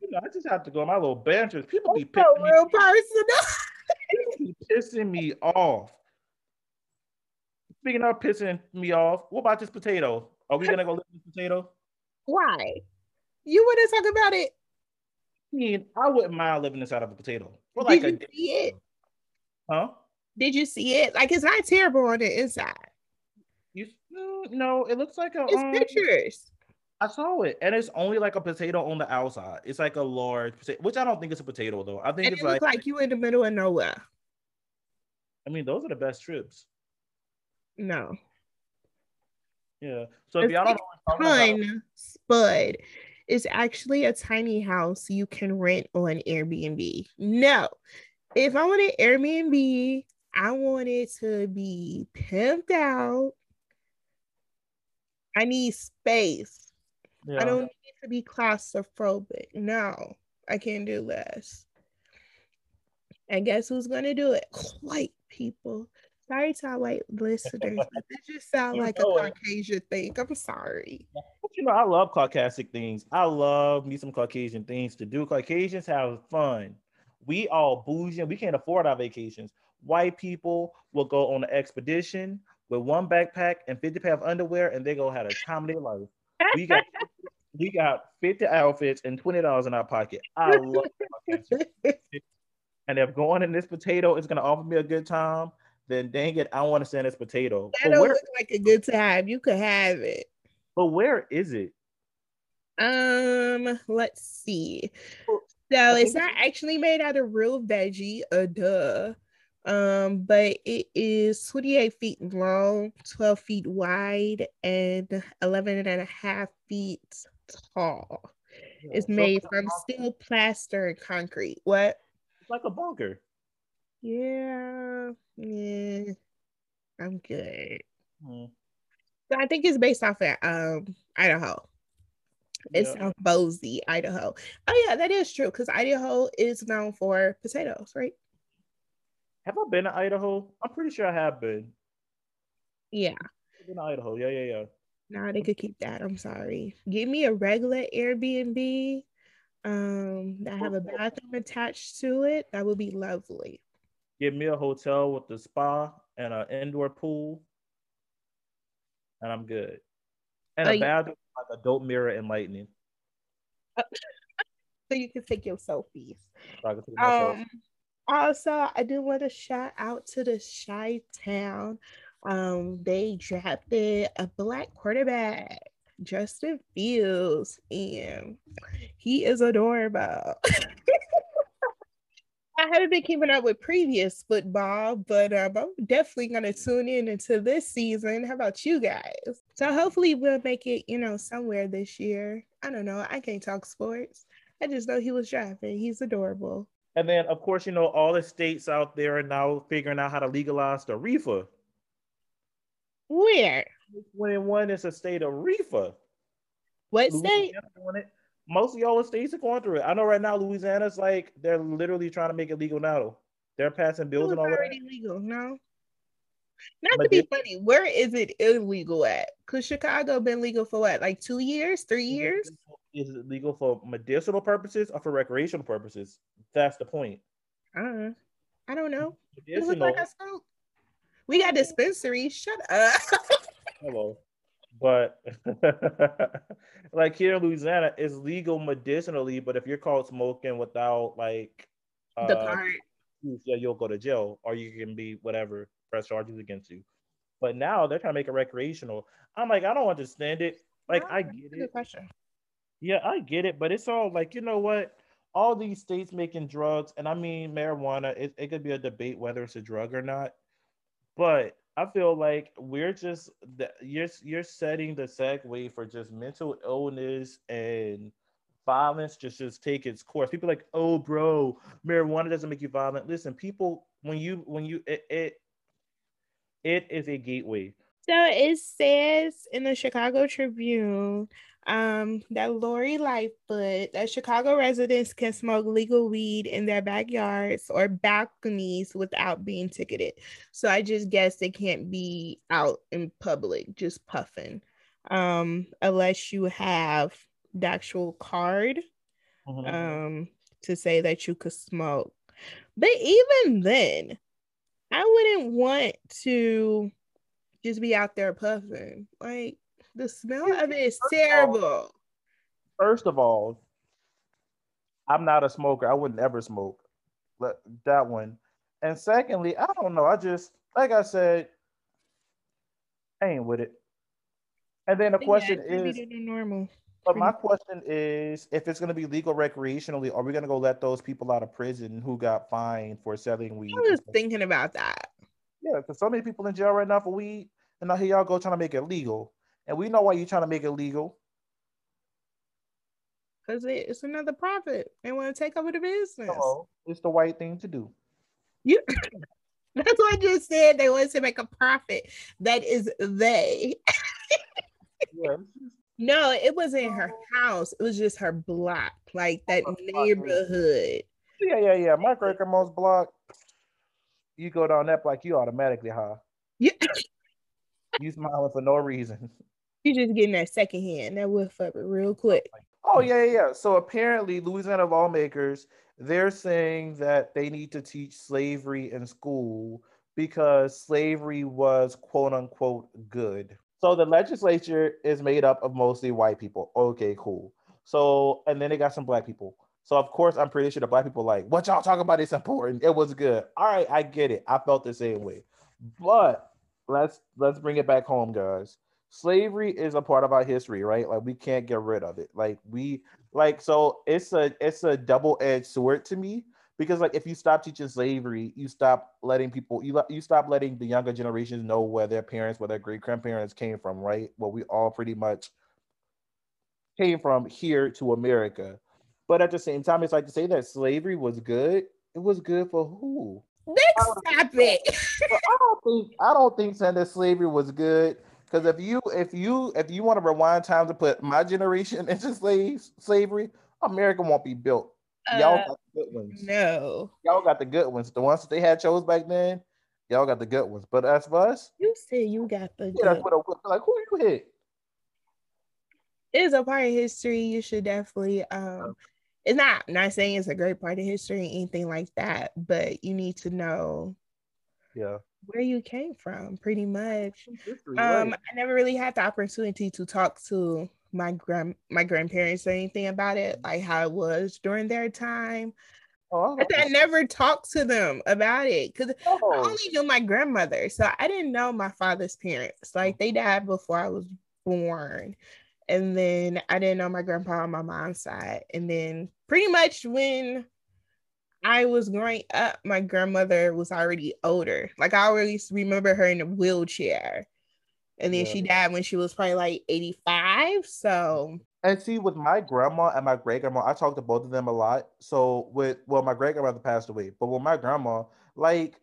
You know, I just have to go on my little banter. People be pissing, me real person. pissing me off. Speaking of pissing me off, what about this potato? Are we gonna go lick this potato? Why? You wouldn't talk about it. I mean, I wouldn't mind living inside of a potato. We're Did like you a see it? Huh? Did you see it? Like, it's not terrible on the inside. You no, it looks like a. It's um, pictures. I saw it, and it's only like a potato on the outside. It's like a large potato, which I don't think it's a potato though. I think and it's it like, like you in the middle of nowhere. I mean, those are the best trips. No. Yeah. So if it's y'all like don't know, ton, about- Spud is actually a tiny house you can rent on Airbnb. No, if I wanted Airbnb, I wanted to be pimped out. I need space. Yeah. I don't need to be claustrophobic. No, I can't do less. And guess who's going to do it? White people. Sorry to our white listeners, but this just sounds like a Caucasian thing. I'm sorry. But you know, I love Caucasian things. I love me some Caucasian things to do. Caucasians have fun. We all bougie. We can't afford our vacations. White people will go on an expedition with one backpack and fifty pair of underwear, and they go have a time of their life. We got we got fifty outfits and twenty dollars in our pocket. I love it. And if going in this potato is going to offer me a good time, then dang it, I want to send this potato. That don't where, look like a good time. You could have it. But where is it? Um, let's see. So it's not actually made out of real veggie, uh, duh. Um, but it is twenty-eight feet long, twelve feet wide, and eleven and a half feet tall. Yeah, it's made so from steel, plaster, and concrete. What? It's like a bunker. Yeah. Yeah. I'm good. Hmm. So I think it's based off of um, Idaho. It's yeah. South Boise, Idaho. Oh, yeah, that is true, because Idaho is known for potatoes, right? Have I been to Idaho? I'm pretty sure I have been. Yeah. I've been to Idaho. Yeah, yeah, yeah. No, nah, they could keep that. I'm sorry. Give me a regular Airbnb um, that have a bathroom attached to it. That would be lovely. Give me a hotel with a spa and an indoor pool, and I'm good. And oh, a bathroom yeah. like a dope mirror and lightning. So you can take your selfies. So I can take my um, selfies. Also, I do want to shout out to the Chi-Town. Um, they drafted a black quarterback. Justin Fields, and he is adorable. I haven't been keeping up with previous football, but um, I'm definitely going to tune in into this season. How about you guys? So hopefully we'll make it, you know, somewhere this year. I don't know. I can't talk sports. I just know he was driving. He's adorable. And then, of course, you know, all the states out there are now figuring out how to legalize the reefer. Where? twenty-one is a state of reefer. What state? Most of y'all states are going through it. I know right now Louisiana's like, they're literally trying to make it legal now. They're passing bills and all that. It's already legal, no? Not to be funny, where is it illegal at? Because Chicago been legal for what, like two years, three years? Is it legal for medicinal purposes or for recreational purposes? That's the point. Uh, I don't know. It looked like I spoke. We got dispensaries. Shut up. Hello. But like here in Louisiana, it's legal medicinally, but if you're caught smoking without like uh, the part, yeah, you'll go to jail or you can be whatever, press charges against you. But now they're trying to make it recreational. I'm like, I don't understand it. Like, oh, I get it. Question. Yeah, I get it, but it's all like, you know what? All these states making drugs, and I mean marijuana. It, it could be a debate whether it's a drug or not, but I feel like we're just, you're you're setting the segue for just mental illness and violence just, just take its course. People are like, oh, bro, marijuana doesn't make you violent. Listen, people, when you, when you, it, it, it is a gateway. So it says in the Chicago Tribune um, that Lori Lightfoot, that Chicago residents can smoke legal weed in their backyards or balconies without being ticketed. So I just guess they can't be out in public just puffing um, unless you have the actual card mm-hmm. um, to say that you could smoke. But even then, I wouldn't want to just be out there puffing. Like, the smell of it is terrible. First of all, I'm not a smoker. I would never smoke. That one. And secondly, I don't know. I just, like I said, I ain't with it. And then the question is, but my question is, if it's going to be legal recreationally, are we going to go let those people out of prison who got fined for selling weed? I was thinking about that. Yeah, because so many people in jail right now for weed, and now here y'all go trying to make it legal. And we know why you're trying to make it legal. Because it's another profit. They want to take over the business. No, it's the right thing to do. You, that's what I just said. They want to make a profit. That is they. Yeah. No, it wasn't her house. It was just her block, like that oh, neighborhood. Yeah, yeah, yeah. My great grandma's block. You go down that block, you automatically high. Yeah. You smiling for no reason. You just getting that second hand, that whiff up real quick. Oh, yeah, yeah. So apparently, Louisiana lawmakers, they're saying that they need to teach slavery in school because slavery was quote unquote good. So the legislature is made up of mostly white people. Okay, cool. So, and then they got some black people. So, of course, I'm pretty sure the black people are like, what y'all talking about is important. It was good. All right, I get it. I felt the same way. But let's let's bring it back home, guys. Slavery is a part of our history, right? Like, we can't get rid of it. Like, we, like, so it's a it's a double-edged sword to me because, like, if you stop teaching slavery, you stop letting people, you, you stop letting the younger generations know where their parents, where their great-grandparents came from, right? Well, we all pretty much came from here to America. But at the same time, it's like to say that slavery was good. It was good for who? Next topic. I don't think I don't think saying that slavery was good because if you if you if you want to rewind time to put my generation into slaves slavery, America won't be built. Y'all uh, got the good ones. No, y'all got the good ones. The ones that they had chose back then, y'all got the good ones. But as for us, you say you got the yeah, good ones. Like who you hit? It is a part of history. You should definitely. um It's not not saying it's a great part of history or anything like that, but you need to know yeah. where you came from, pretty much. History, um, right. I never really had the opportunity to talk to my grand my grandparents or anything about it, like how it was during their time. Oh. I never talked to them about it because oh. I only knew my grandmother, so I didn't know my father's parents. Like they died before I was born. And then I didn't know my grandpa on my mom's side. And then pretty much when I was growing up, my grandmother was already older. Like, I always remember her in a wheelchair. And then yeah. she died when she was probably like eighty-five. So, and see, with my grandma and my great grandma, I talked to both of them a lot. So, with well, my great grandmother passed away, but with my grandma, like,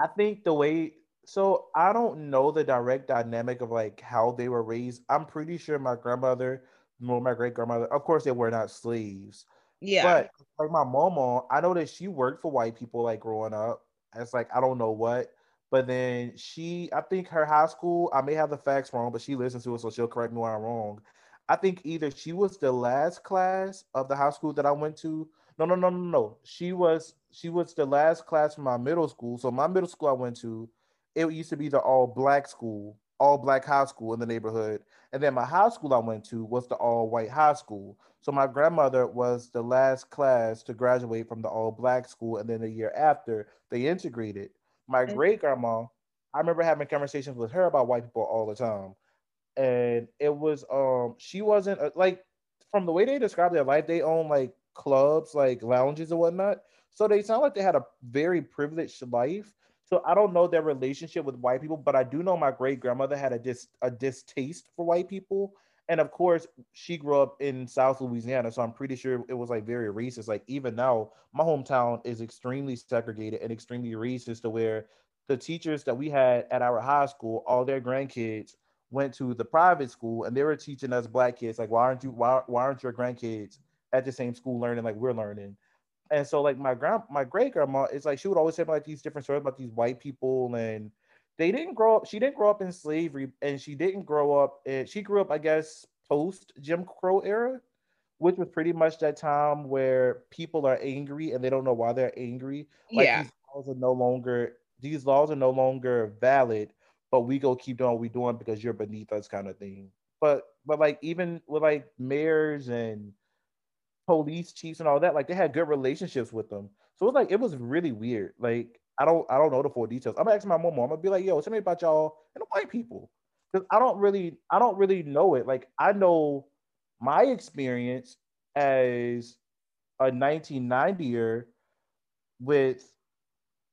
I think the way, so I don't know the direct dynamic of like how they were raised. I'm pretty sure my grandmother, well, my great grandmother, of course, they were not slaves. Yeah. But like my mama, I know that she worked for white people like growing up. It's like, I don't know what. But then she, I think her high school, I may have the facts wrong, but she listens to it, so she'll correct me when I'm wrong. I think either she was the last class of the high school that I went to. No, no, no, no, no. She was she was the last class from my middle school. So my middle school I went to, it used to be the all-black school, all-black high school in the neighborhood. And then my high school I went to was the all-white high school. So my grandmother was the last class to graduate from the all-black school. And then the year after, they integrated. My great grandma, I remember having conversations with her about white people all the time. And it was, um, she wasn't a, like, from the way they describe their life, they own like clubs, like lounges and whatnot. So they sound like they had a very privileged life. So I don't know their relationship with white people, but I do know my great grandmother had a dis a distaste for white people. And of course, she grew up in South Louisiana, so I'm pretty sure it was like very racist. Like, even now, my hometown is extremely segregated and extremely racist, to where the teachers that we had at our high school, all their grandkids went to the private school, and they were teaching us black kids like, why aren't you why, why aren't your grandkids at the same school learning like we're learning? And so like my grand my great grandma, it's like she would always say like these different stories about these white people, and they didn't grow up, she didn't grow up in slavery, and she didn't grow up, and she grew up, I guess, post Jim Crow era, which was pretty much that time where people are angry and they don't know why they're angry. Like, yeah. these laws are no longer, these laws are no longer valid, but we go keep doing what we're doing because you're beneath us, kind of thing. But, but like, even with like mayors and police chiefs and all that, like, they had good relationships with them. So it was like, it was really weird. Like, I don't, I don't know the full details. I'm gonna ask my mom. I'm gonna be like, "Yo, tell me about y'all and the white people," because I don't really, I don't really know it. Like, I know my experience as a nineteen ninety-er with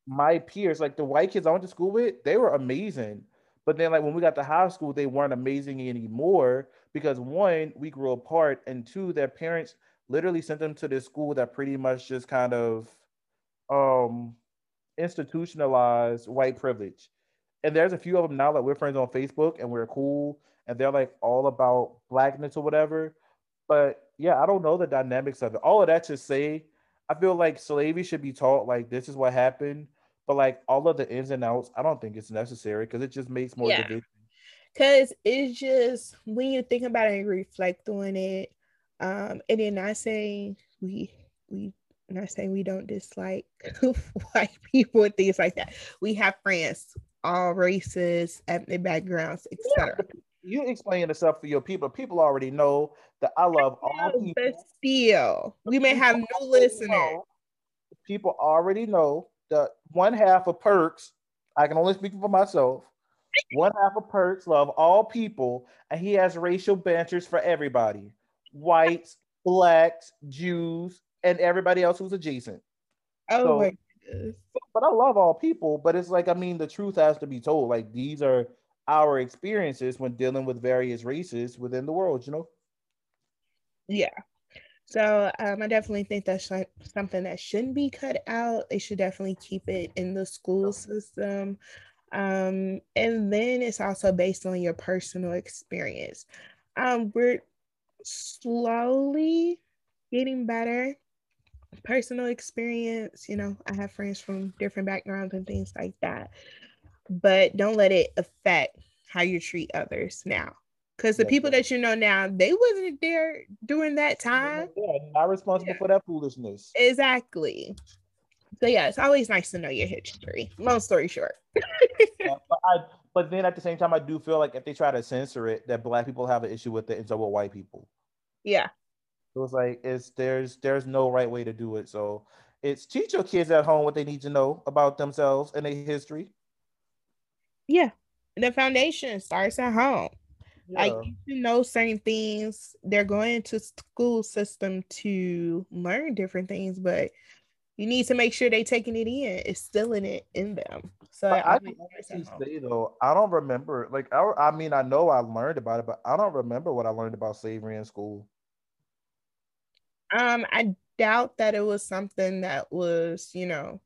my peers. Like, the white kids I went to school with, they were amazing. But then, like, when we got to high school, they weren't amazing anymore because, one, we grew apart, and two, their parents literally sent them to this school that pretty much just kind of, um. institutionalized white privilege. And there's a few of them now that we're friends on Facebook and we're cool, and they're like all about blackness or whatever. But yeah, I don't know the dynamics of it. All of that to say, I feel like slavery should be taught like this is what happened, but like all of the ins and outs, I don't think it's necessary because it just makes more yeah. division. Because it's just, when you think about it and reflect on it, um, and then I say we we not saying we don't dislike white people and things like that. We have friends, all races, ethnic backgrounds, et cetera. Yeah, you explain yourself for your people. People already know that I love all people. But still, we may have new listeners. People already know that one half of P E R K S, I can only speak for myself, one half of P E R K S love all people, and he has racial banters for everybody. Whites, blacks, Jews, and everybody else who's adjacent. Oh so, my goodness. But I love all people, but it's like, I mean, the truth has to be told. Like, these are our experiences when dealing with various races within the world, you know? Yeah. So um, I definitely think that's like something that shouldn't be cut out. They should definitely keep it in the school system. Um, and then it's also based on your personal experience. Um, we're slowly getting better. Personal experience, you know, I have friends from different backgrounds and things like that, but don't let it affect how you treat others now, because the people that you know now, they wasn't there during that time. Yeah, not responsible yeah. for that foolishness. Exactly. So yeah, it's always nice to know your history. Long story short. yeah, but, I, but then at the same time, I do feel like if they try to censor it, that black people have an issue with it, and so will white people. Yeah. It was like, it's there's there's no right way to do it. So it's teach your kids at home what they need to know about themselves and their history. Yeah. The foundation starts at home. yeah. Like, you should know certain things. They're going into school system to learn different things, but you need to make sure they taking it in. It's still in it in them. So I, I, don't say, though, I don't remember. Like I, I mean, I know I learned about it, but I don't remember what I learned about slavery in school. Um, I doubt that it was something that was, you know,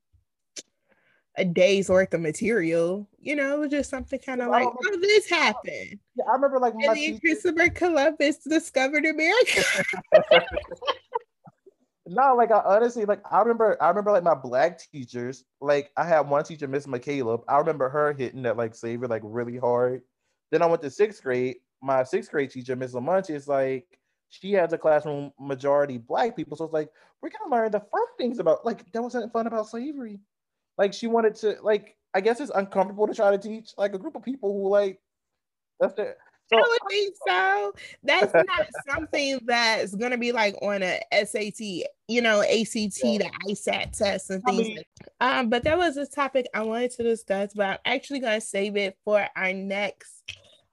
a day's worth of material. You know, it was just something kind of like, oh, this happened. Yeah, I remember like my and then Christopher Columbus discovered America. No, like I honestly, like I remember, I remember like my black teachers, like I had one teacher, Miss McCaleb, I remember her hitting at like slavery like really hard. Then I went to sixth grade, my sixth grade teacher, Miss LaMunch, is like, she has a classroom majority black people. So it's like, we're gonna learn the fun things about, like that wasn't fun about slavery. Like she wanted to, like, I guess it's uncomfortable to try to teach like a group of people who like, that's their... So, I don't think so. That's not something that's going to be like on a S A T, you know, A C T, yeah. the I SAT test and things. I mean, um, but that was a topic I wanted to discuss, but I'm actually going to save it for our next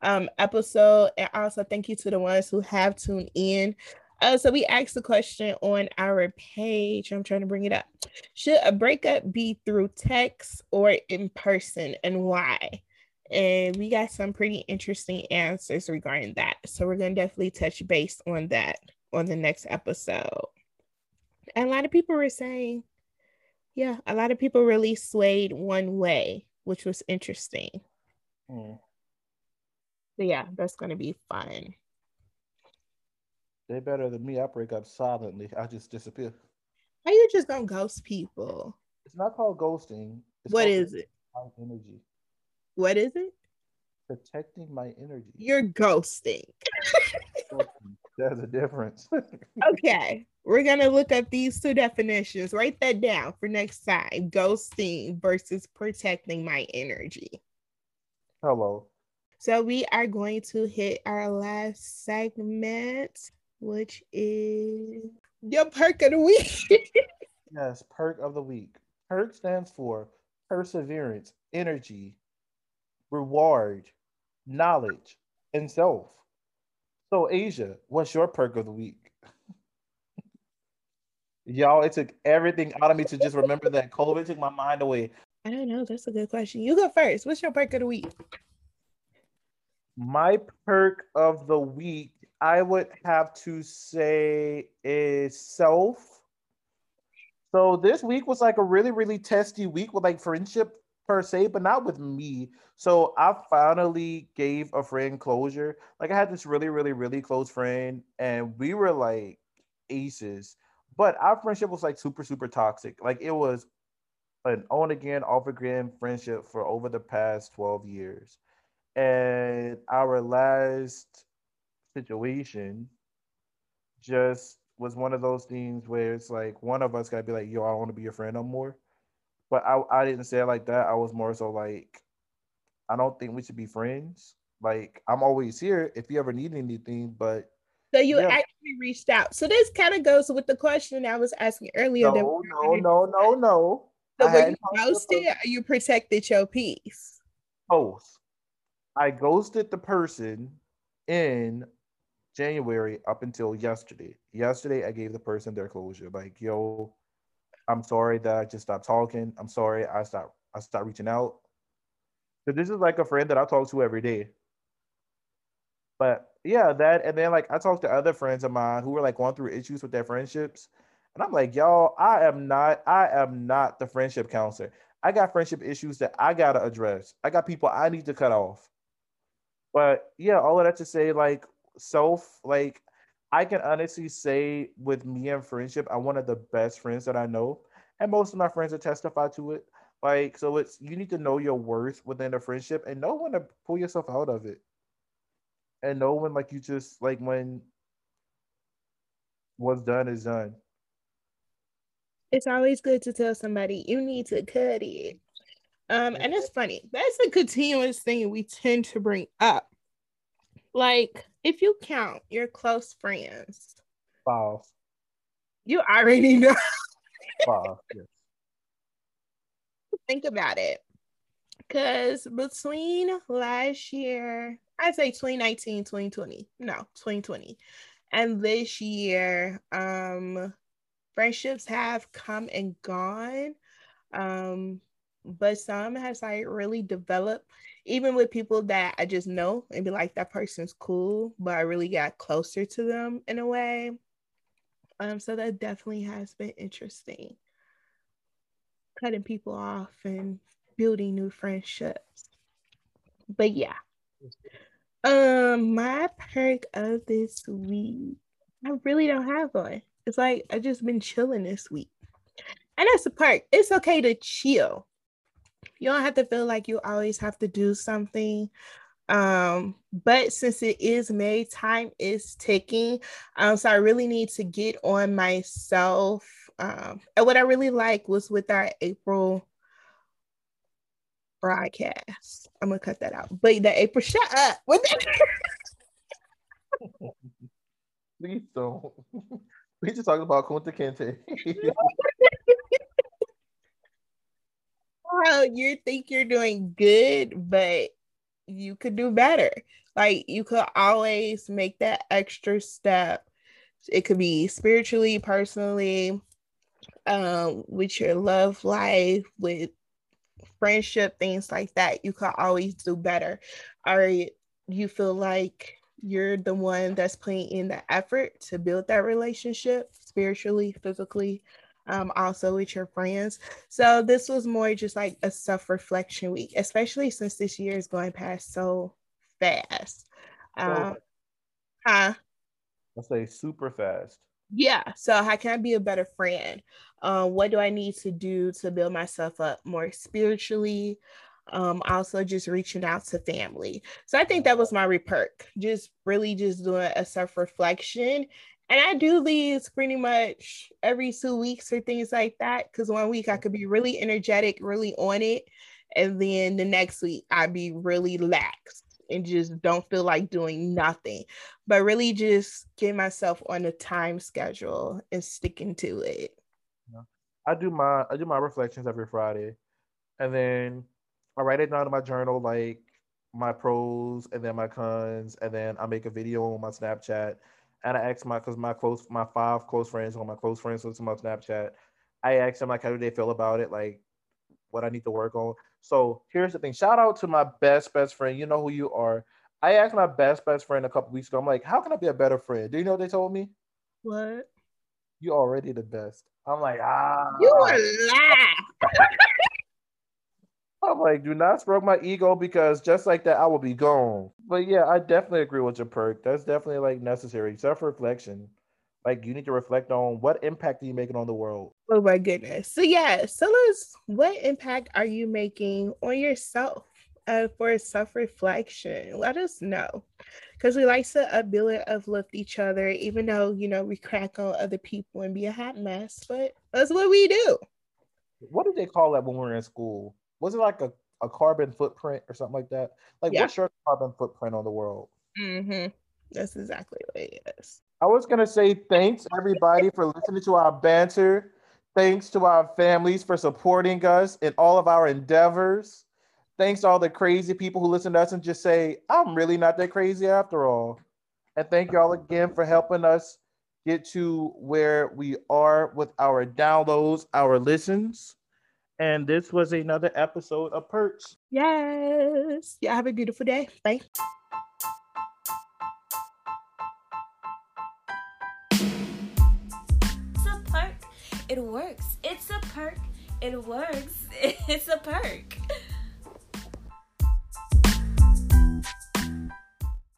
um, episode. And also thank you to the ones who have tuned in. Uh, so we asked the question on our page. I'm trying to bring it up. Should a breakup be through text or in person, and why? And we got some pretty interesting answers regarding that. So we're going to definitely touch base on that on the next episode. And a lot of people were saying, yeah, a lot of people really swayed one way, which was interesting. Mm. So yeah, that's going to be fun. They're better than me. I break up silently. I just disappear. How you just don't ghost people? It's not called ghosting. It's what called is it? Energy. What is it? Protecting my energy. You're ghosting. There's a difference. Okay. We're going to look up these two definitions. Write that down for next time. Ghosting versus protecting my energy. Hello. So we are going to hit our last segment, which is your perk of the week. Yes, perk of the week. Perk stands for perseverance, energy, reward, knowledge, and self. So Asia, what's your perk of the week? Y'all, it took everything out of me to just remember that COVID took my mind away. I don't know. That's a good question. You go first. What's your perk of the week? My perk of the week, I would have to say, is self. So this week was like a really, really testy week with like friendship per se, but not with me. So I finally gave a friend closure. Like I had this really, really, really close friend and we were like aces, but our friendship was like super, super toxic. Like it was an on again, off again friendship for over the past twelve years. And our last situation just was one of those things where it's like, one of us gotta be like, yo, I don't wanna be your friend no more. But I, I didn't say it like that. I was more so like, I don't think we should be friends. Like, I'm always here if you ever need anything, but... So you yeah. actually reached out. So this kind of goes with the question I was asking earlier. No, that we no, no, no, no. So I were you ghosted or you protected your peace? Both. I ghosted the person in January up until yesterday. Yesterday, I gave the person their closure. Like, yo... I'm sorry that I just stopped talking. I'm sorry I stopped I stopped reaching out. So this is like a friend that I talk to every day. But yeah, that, and then like I talked to other friends of mine who were like going through issues with their friendships. And I'm like, y'all, I am not, I am not the friendship counselor. I got friendship issues that I gotta address. I got people I need to cut off. But yeah, all of that to say, like self, like I can honestly say with me and friendship, I'm one of the best friends that I know. And most of my friends have testified to it. Like, so it's, you need to know your worth within a friendship and know when to pull yourself out of it. And know when, like, you just, like, when what's done is done. It's always good to tell somebody, you need to cut it. Um, and it's funny. That's a continuous thing we tend to bring up. Like, if you count your close friends, wow, you already know. Wow. Yeah. Think about it. Because between last year, I'd say twenty nineteen, twenty twenty. No, twenty twenty. And this year, um, friendships have come and gone. Um, but some has like really developed, even with people that I just know and be like, that person's cool, but I really got closer to them in a way. Um, so that definitely has been interesting. Cutting people off and building new friendships. But yeah. Um, my perk of this week, I really don't have one. It's like I've just been chilling this week. And that's a perk. It's okay to chill. You don't have to feel like you always have to do something. Um, but since it is May, time is ticking. Um, so I really need to get on myself. Um, and what I really like was with our April broadcast. I'm gonna cut that out. But the April, shut up. Please don't. We just talking about Kunta Kinte. How you think you're doing good, but you could do better. Like, you could always make that extra step. It could be spiritually, personally, um, with your love life, with friendship, things like that. You could always do better. Or you feel like you're the one that's putting in the effort to build that relationship spiritually, physically, um, also with your friends. So this was more just like a self-reflection week, especially since this year is going past so fast. Um, huh? I say super fast. Yeah. So how can I be a better friend? Uh, what do I need to do to build myself up more spiritually? Um, also just reaching out to family. So I think that was my perk. Just really just doing a self-reflection. And I do these pretty much every two weeks or things like that. Because one week I could be really energetic, really on it. And then the next week I'd be really lax and just don't feel like doing nothing. But really just get myself on a time schedule and sticking to it. I do my I do my reflections every Friday, and then I write it down in my journal, like my pros and then my cons, and then I make a video on my Snapchat, and I ask my because my close my five close friends or my close friends listen to my Snapchat. I ask them like how do they feel about it, like what I need to work on. So here's the thing. Shout out to my best best friend. You know who you are. I asked my best best friend a couple weeks ago. I'm like, how can I be a better friend? Do you know what they told me? What? You already the best. I'm like, ah. You a lie. I'm like, do not stroke my ego because just like that, I will be gone. But yeah, I definitely agree with your perk. That's definitely like necessary. Self-reflection. Like you need to reflect on what impact are you making on the world? Oh my goodness. So yeah, so let's, what impact are you making on yourself uh, for self-reflection? Let us know. Because we like to upbuild and uplift each other, even though, you know, we crack on other people and be a hot mess. But that's what we do. What did they call that when we were in school? Was it like a, a carbon footprint or something like that? Like, yeah. What's your carbon footprint on the world? Mm-hmm. That's exactly what it is. I was going to say thanks, everybody, for listening to our banter. Thanks to our families for supporting us in all of our endeavors. Thanks to all the crazy people who listen to us and just say, I'm really not that crazy after all. And thank y'all again for helping us get to where we are with our downloads, our listens. And this was another episode of P E R K S. Yes. Yeah, have a beautiful day. Bye. It's a perk. It works. It's a perk. It works. It's a perk.